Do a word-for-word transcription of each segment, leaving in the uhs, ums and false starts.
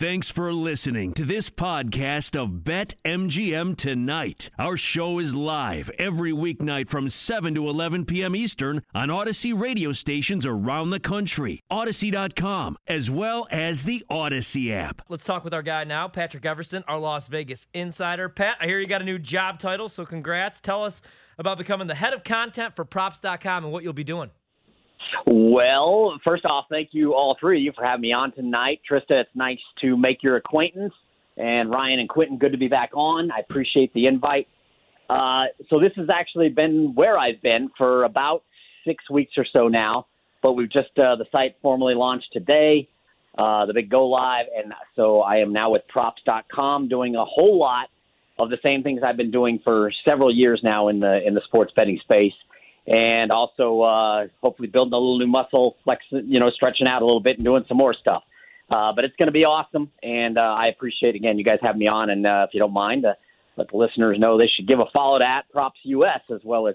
Thanks for listening to this podcast of Bet M G M Tonight. Our show is live every weeknight from seven to eleven p.m. Eastern on Odyssey radio stations around the country, Odyssey dot com, as well as the Odyssey app. Let's talk with our guy now, Patrick Everson, our Las Vegas insider. Pat, I hear you got a new job title, so congrats. Tell us about becoming the head of content for Props dot com and what you'll be doing. Well, first off, thank you all three of you for having me on tonight. Trista, it's nice to make your acquaintance. And Ryan and Quentin, good to be back on. I appreciate the invite. Uh, so this has actually been where I've been for about six weeks or so now. But we've just, uh, the site formally launched today, uh, the big go live. And so I am now with Props dot com doing a whole lot of the same things I've been doing for several years now in the in the sports betting space. And also, uh, hopefully building a little new muscle, flexing, you know, stretching out a little bit and doing some more stuff. Uh, but it's going to be awesome. And uh, I appreciate, again, you guys having me on. And uh, if you don't mind, uh, let the listeners know they should give a follow to at Props U S as well as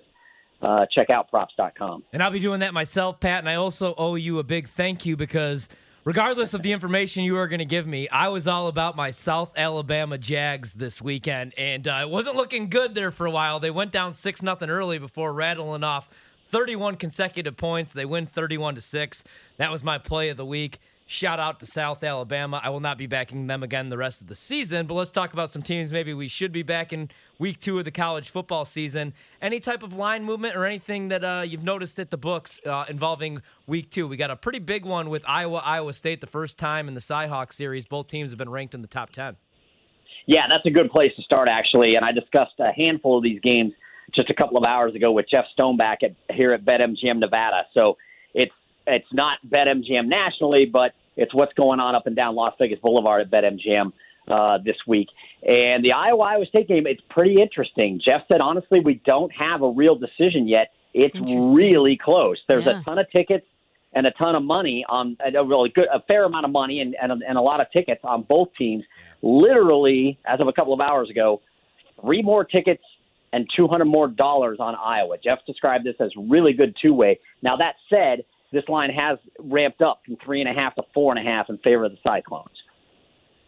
uh, check out Props dot com. And I'll be doing that myself, Pat. And I also owe you a big thank you because regardless of the information you are going to give me, I was all about my South Alabama Jags this weekend, and uh, it wasn't looking good there for a while. They went down six nothing early before rattling off thirty-one consecutive points. They win thirty-one to six. That was my play of the week. Shout out to South Alabama. I will not be backing them again the rest of the season, but let's talk about some teams maybe we should be backing week two of the college football season. Any type of line movement or anything that uh, you've noticed at the books uh, involving week two? We got a pretty big one with Iowa, Iowa State, the first time in the Cy-Hawk series. Both teams have been ranked in the top ten. Yeah, that's a good place to start, actually, and I discussed a handful of these games just a couple of hours ago with Jeff Stoneback at, here at BetMGM Nevada. So it's it's not BetMGM nationally, but it's what's going on up and down Las Vegas Boulevard at BetMGM uh, this week. And the Iowa-Iowa State game, it's pretty interesting. Jeff said, honestly, we don't have a real decision yet. It's really close. There's yeah. a ton of tickets and a ton of money, on a, really good, a fair amount of money and, and, and a lot of tickets on both teams. Literally, as of a couple of hours ago, three more tickets and two hundred more dollars on Iowa. Jeff described this as really good two-way. Now, that said, this line has ramped up from three and a half to four and a half in favor of the Cyclones.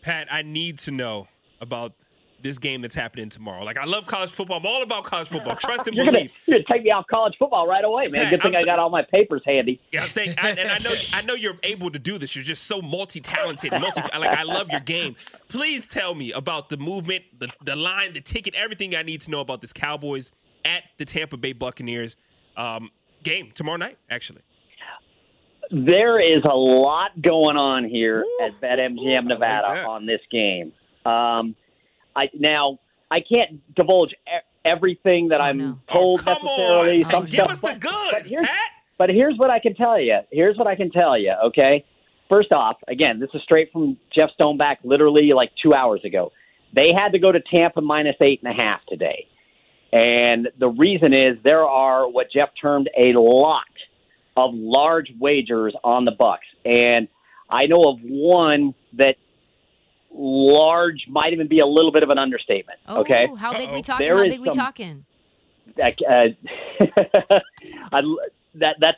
Pat, I need to know about this game that's happening tomorrow. Like, I love college football. I'm all about college football. Trust and you're believe. Gonna, you're going to take me off college football right away, man. Pat, good thing I'm, I got all my papers handy. Yeah, I think, I, and I know, I know you're able to do this. You're just so multi-talented. Multi, like, I love your game. Please tell me about the movement, the, the line, the ticket, everything I need to know about this Cowboys at the Tampa Bay Buccaneers um, game tomorrow night, actually. There is a lot going on here at BetMGM Nevada like on this game. Um, I now, I can't divulge everything that oh, I'm no. told oh, necessarily. Some give stuff, us but, the goods, but here's, Pat. But here's what I can tell you. Here's what I can tell you, okay? First off, again, this is straight from Jeff Stoneback literally like two hours ago. They had to go to Tampa minus eight and a half today. And the reason is there are what Jeff termed a lot of large wagers on the Bucs. And I know of one that large might even be a little bit of an understatement. Oh, okay? How big we talking? There how big we some, talking? Uh, I, that that's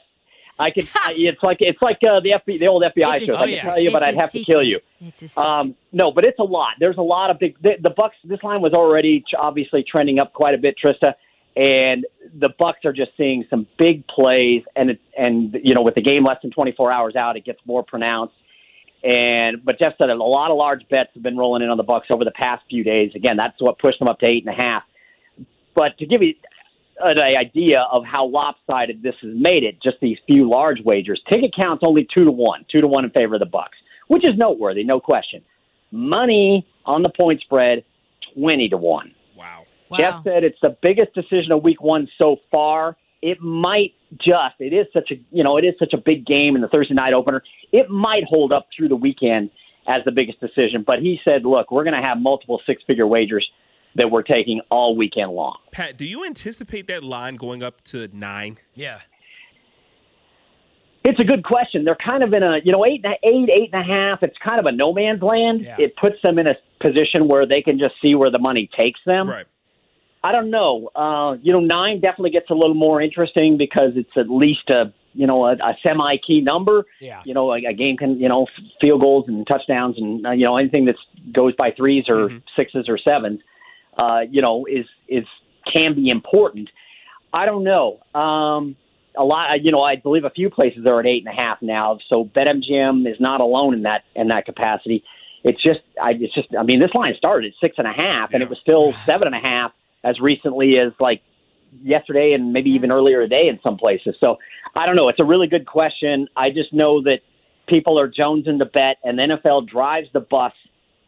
I could. I, it's like it's like uh, the F B I, the old F B I it's show. I could tell you, it's but I'd have secret. to kill you. It's a um, no, but it's a lot. There's a lot of big. The, the Bucs. This line was already obviously trending up quite a bit, Trista. And the Bucs are just seeing some big plays, and it, and you know, with the game less than twenty-four hours out, it gets more pronounced. And but Jeff said a lot of large bets have been rolling in on the Bucs over the past few days. Again, that's what pushed them up to eight and a half. But to give you an idea of how lopsided this has made it, just these few large wagers, ticket count's only two to one, two to one in favor of the Bucs, which is noteworthy, no question. Money on the point spread, twenty to one. Wow. Wow. Jeff said it's the biggest decision of week one so far. It might just, it is such a, you know, it is such a big game in the Thursday night opener. It might hold up through the weekend as the biggest decision. But he said, look, we're going to have multiple six-figure wagers that we're taking all weekend long. Pat, do you anticipate that line going up to nine? Yeah. It's a good question. They're kind of in a, you know, eight, eight, eight and a half. It's kind of a no man's land. Yeah. It puts them in a position where they can just see where the money takes them. Right. I don't know. Uh, you know, nine definitely gets a little more interesting because it's at least a you know, a, a semi-key number. Yeah. You know, a, a game can, you know, field goals and touchdowns and, you know, anything that goes by threes or mm-hmm. sixes or sevens, uh, you know, is is can be important. I don't know. Um, a lot, you know, I believe a few places are at eight and a half now. So BetMGM is not alone in that in that capacity. It's just, I, it's just, I mean, this line started at six and a half, and yeah. it was still seven and a half as recently as like yesterday, and maybe yeah. even earlier today in some places. So I don't know. It's a really good question. I just know that people are jonesing to bet, and the N F L drives the bus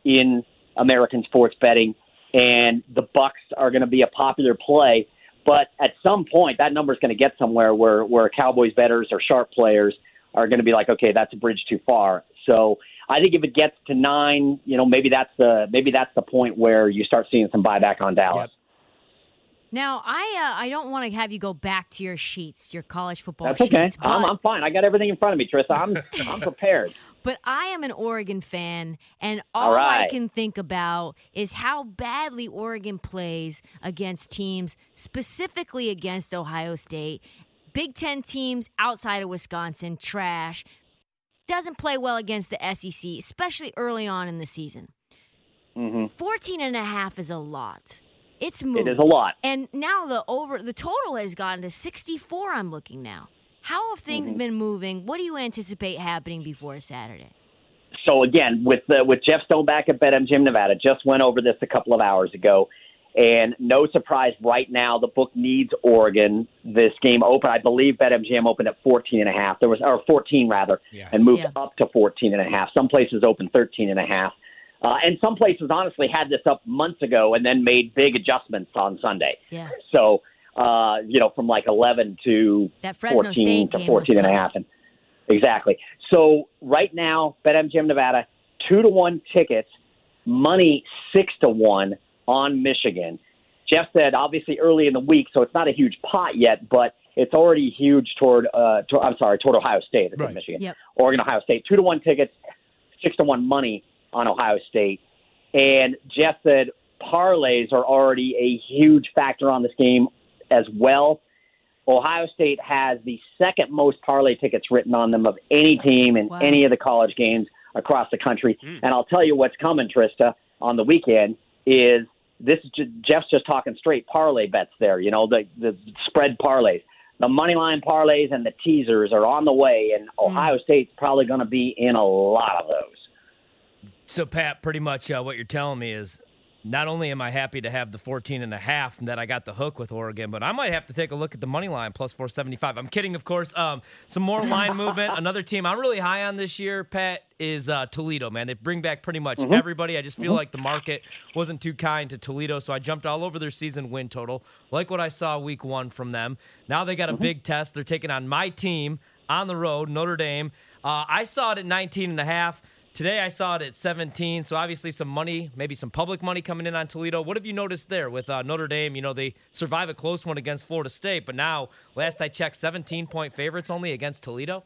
in American sports betting, and the Bucks are going to be a popular play. But at some point, that number is going to get somewhere where, where Cowboys bettors or sharp players are going to be like, okay, that's a bridge too far. So I think if it gets to nine, you know, maybe that's the maybe that's the point where you start seeing some buyback on Dallas. Yep. Now, I uh, I don't want to have you go back to your sheets, your college football that's sheets. That's okay. But... I'm, I'm fine. I got everything in front of me, Trista. I'm I'm prepared. But I am an Oregon fan, and all, all right. I can think about is how badly Oregon plays against teams, specifically against Ohio State. Big Ten teams outside of Wisconsin, trash. Doesn't play well against the S E C, especially early on in the season. Mm-hmm. fourteen and a half is a lot. It's moved. It is a lot. And now the over the total has gotten to sixty-four, I'm looking now. How have things mm-hmm. been moving? What do you anticipate happening before Saturday? So, again, with uh, with Jeff Stoneback at BetMGM Nevada, just went over this a couple of hours ago. And no surprise right now, the book needs Oregon. This game opened, I believe BetMGM opened at fourteen and a half. There was, or fourteen rather, yeah. and moved yeah. up to fourteen and a half. Some places opened thirteen and a half. Uh, and some places, honestly, had this up months ago and then made big adjustments on Sunday. Yeah. So, uh, you know, from like eleven to that Fresno fourteen State to fourteen and a half. And, exactly. So right now, BetMGM Nevada, two to one tickets, money six to one on Michigan. Jeff said, obviously, early in the week, so it's not a huge pot yet, but it's already huge toward, uh, to, I'm sorry, toward Ohio State. Right. Michigan. Yep. Oregon, Ohio State, two to one tickets, six to one money on Ohio State. And Jeff said parlays are already a huge factor on this game as well. Ohio State has the second most parlay tickets written on them of any team in wow. any of the college games across the country. Mm. And I'll tell you what's coming, Trista, on the weekend is this is just, Jeff's just talking straight parlay bets there, you know, the, the spread parlays. The money line parlays and the teasers are on the way, and Ohio mm. State's probably going to be in a lot of those. So, Pat, pretty much uh, what you're telling me is not only am I happy to have the fourteen and a half and that I got the hook with Oregon, but I might have to take a look at the money line, plus four seventy-five. I'm kidding, of course. Um, some more line movement. Another team I'm really high on this year, Pat, is uh, Toledo, man. They bring back pretty much mm-hmm. everybody. I just feel mm-hmm. like the market wasn't too kind to Toledo, so I jumped all over their season win total, like what I saw week one from them. Now they got a mm-hmm. big test. They're taking on my team on the road, Notre Dame. Uh, I saw it at nineteen and a half. Today I saw it at seventeen, so obviously some money, maybe some public money coming in on Toledo. What have you noticed there with uh, Notre Dame? You know, they survive a close one against Florida State, but now, last I checked, seventeen-point favorites only against Toledo?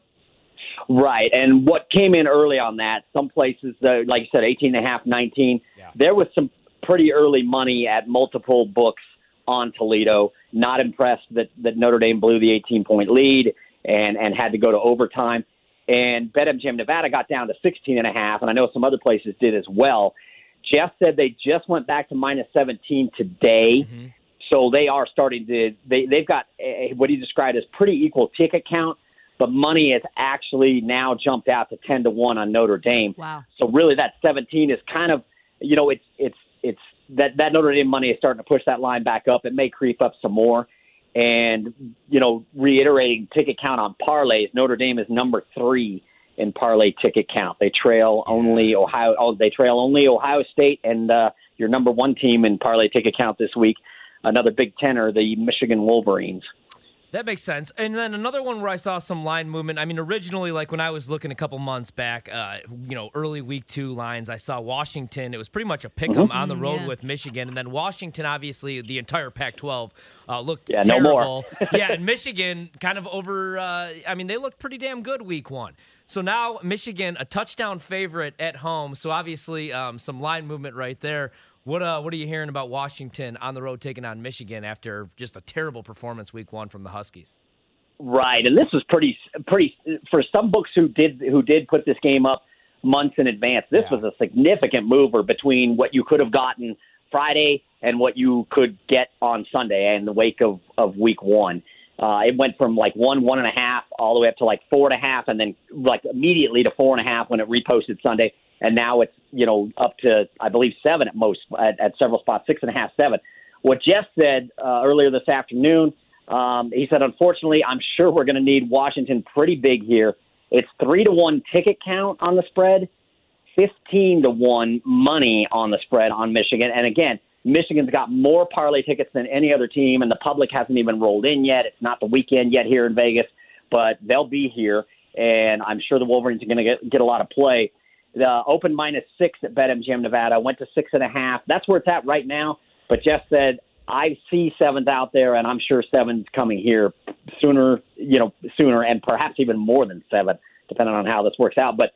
Right, and what came in early on that, some places, uh, like you said, eighteen and a half, nineteen, yeah. there was some pretty early money at multiple books on Toledo. Not impressed that, that Notre Dame blew the eighteen-point lead and, and had to go to overtime. And BetMGM Nevada got down to sixteen and a half, and I know some other places did as well. Jeff said they just went back to minus seventeen today, mm-hmm. so they are starting to they, – they've got a, what he described as pretty equal ticket count, but money has actually now jumped out to ten to one on Notre Dame. Wow. So really that seventeen is kind of – you know, it's it's it's that, that Notre Dame money is starting to push that line back up. It may creep up some more. And, you know, reiterating ticket count on parlays, Notre Dame is number three in parlay ticket count. They trail only Ohio. Oh, they trail only Ohio State and uh, your number one team in parlay ticket count this week. Another Big Ten are the Michigan Wolverines. That makes sense. And then another one where I saw some line movement. I mean, originally, like when I was looking a couple months back, uh, you know, early week two lines, I saw Washington. It was pretty much a pick 'em mm-hmm. on the road yeah. with Michigan. And then Washington, obviously, the entire Pac twelve uh, looked yeah, terrible. No more. yeah, and Michigan kind of over, uh, I mean, they looked pretty damn good week one. So now Michigan, a touchdown favorite at home. So obviously um, some line movement right there. What uh, what are you hearing about Washington on the road taking on Michigan after just a terrible performance week one from the Huskies? Right, and this was pretty pretty for some books who did who did put this game up months in advance. This yeah. was a significant mover between what you could have gotten Friday and what you could get on Sunday in the wake of, of week one. Uh, it went from like one, one and a half, all the way up to like four and a half, and then like immediately to four and a half when it reposted Sunday. And now it's, you know, up to, I believe, seven at most, at, at several spots, six and a half, seven. What Jeff said uh, earlier this afternoon, um, he said, unfortunately, I'm sure we're going to need Washington pretty big here. It's three to one ticket count on the spread, fifteen to one money on the spread on Michigan. And again, Michigan's got more parlay tickets than any other team, and the public hasn't even rolled in yet. It's not the weekend yet here in Vegas, but they'll be here, and I'm sure the Wolverines are going to get, get a lot of play. The open minus six at BetMGM Nevada, went to six and a half. That's where it's at right now, but Jeff said, I see sevens out there, and I'm sure sevens coming here sooner, you know, sooner, and perhaps even more than seven, depending on how this works out. But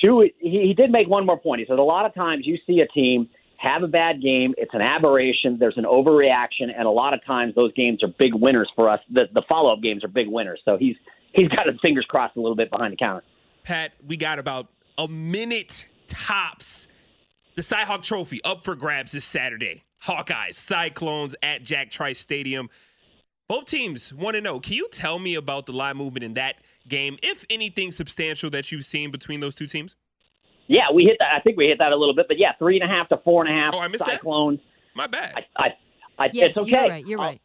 two, he, he did make one more point. He said, a lot of times you see a team have a bad game. It's an aberration. There's an overreaction. And a lot of times those games are big winners for us. The, the follow-up games are big winners. So he's he's got his fingers crossed a little bit behind the counter. Pat, we got about a minute tops. The Cy-Hawk Trophy up for grabs this Saturday. Hawkeyes, Cyclones at Jack Trice Stadium. Both teams one and oh. Can you tell me about the line movement in that game, if anything substantial that you've seen between those two teams? Yeah, we hit that. I think we hit that a little bit, but yeah, three and a half to four and a half. Oh, I missed Cyclones. That. My bad. I, I, I, yes, it's okay. You're right. You're I'll, right.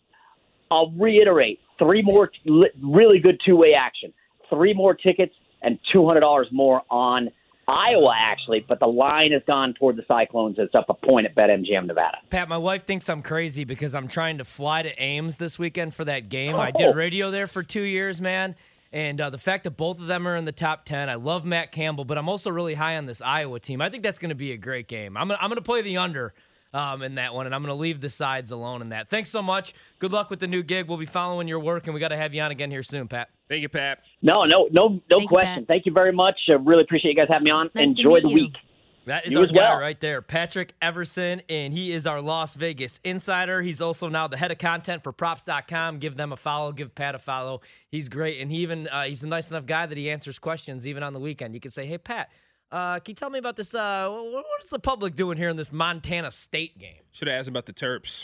I'll reiterate: three more li- really good two-way action, three more tickets, and two hundred dollars more on Iowa, actually. But the line has gone toward the Cyclones. It's up a point at BetMGM Nevada. Pat, my wife thinks I'm crazy because I'm trying to fly to Ames this weekend for that game. Oh. I did radio there for two years, man. And uh, the fact that both of them are in the top ten, I love Matt Campbell, but I'm also really high on this Iowa team. I think that's going to be a great game. I'm gonna, I'm going to play the under um, in that one, and I'm going to leave the sides alone in that. Thanks so much. Good luck with the new gig. We'll be following your work, and we got to have you on again here soon, Pat. Thank you, Pat. No, no, no, no Thank question. You, Thank you very much. I really appreciate you guys having me on. Nice Enjoy the you. week. That is you our guy well. right there, Patrick Everson, and he is our Las Vegas insider. He's also now the head of content for Props dot com. Give them a follow. Give Pat a follow. He's great, and he even uh, he's a nice enough guy that he answers questions even on the weekend. You can say, hey, Pat, uh, can you tell me about this? Uh, what is the public doing here in this Montana State game? Should have asked about the Terps.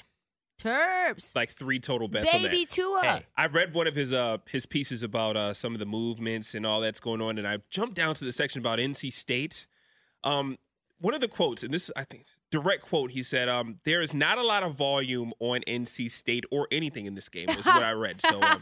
Terps. Like three total bets Baby on that. Baby Tua. Hey, I read one of his uh, his pieces about uh, some of the movements and all that's going on, and I jumped down to the section about N C State. Um. One of the quotes, and this I think direct quote, he said, um, "There is not a lot of volume on N C State or anything in this game." Is what I read. So um,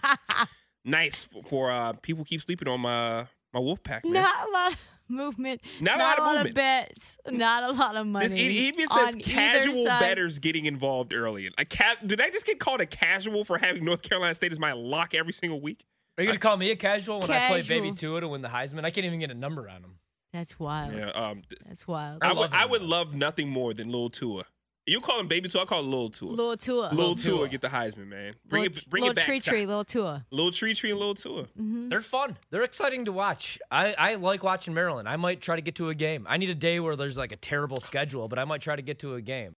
nice for uh, people keep sleeping on my my Wolfpack. Man. Not a lot of movement. Not, not a lot, a lot of, movement. of bets. Not a lot of money. This, it even says casual bettors getting involved early. Like, ca- did I just get called a casual for having North Carolina State as my lock every single week? Are you gonna call me a casual when casual. I play Baby Tua to win the Heisman? I can't even get a number on him. That's wild. Yeah, um, That's wild. I, I, w- I would love nothing more than Lil Tua. You call him Baby Tua, I call him Lil Tua. Lil Tua. Lil Tua, get the Heisman, man. Bring Lil, it, bring Lil it back. Tree tree, Lil Tua. Lil Tree Tree and Lil Tua. Mm-hmm. They're fun. They're exciting to watch. I, I like watching Maryland. I might try to get to a game. I need a day where there's like a terrible schedule, but I might try to get to a game.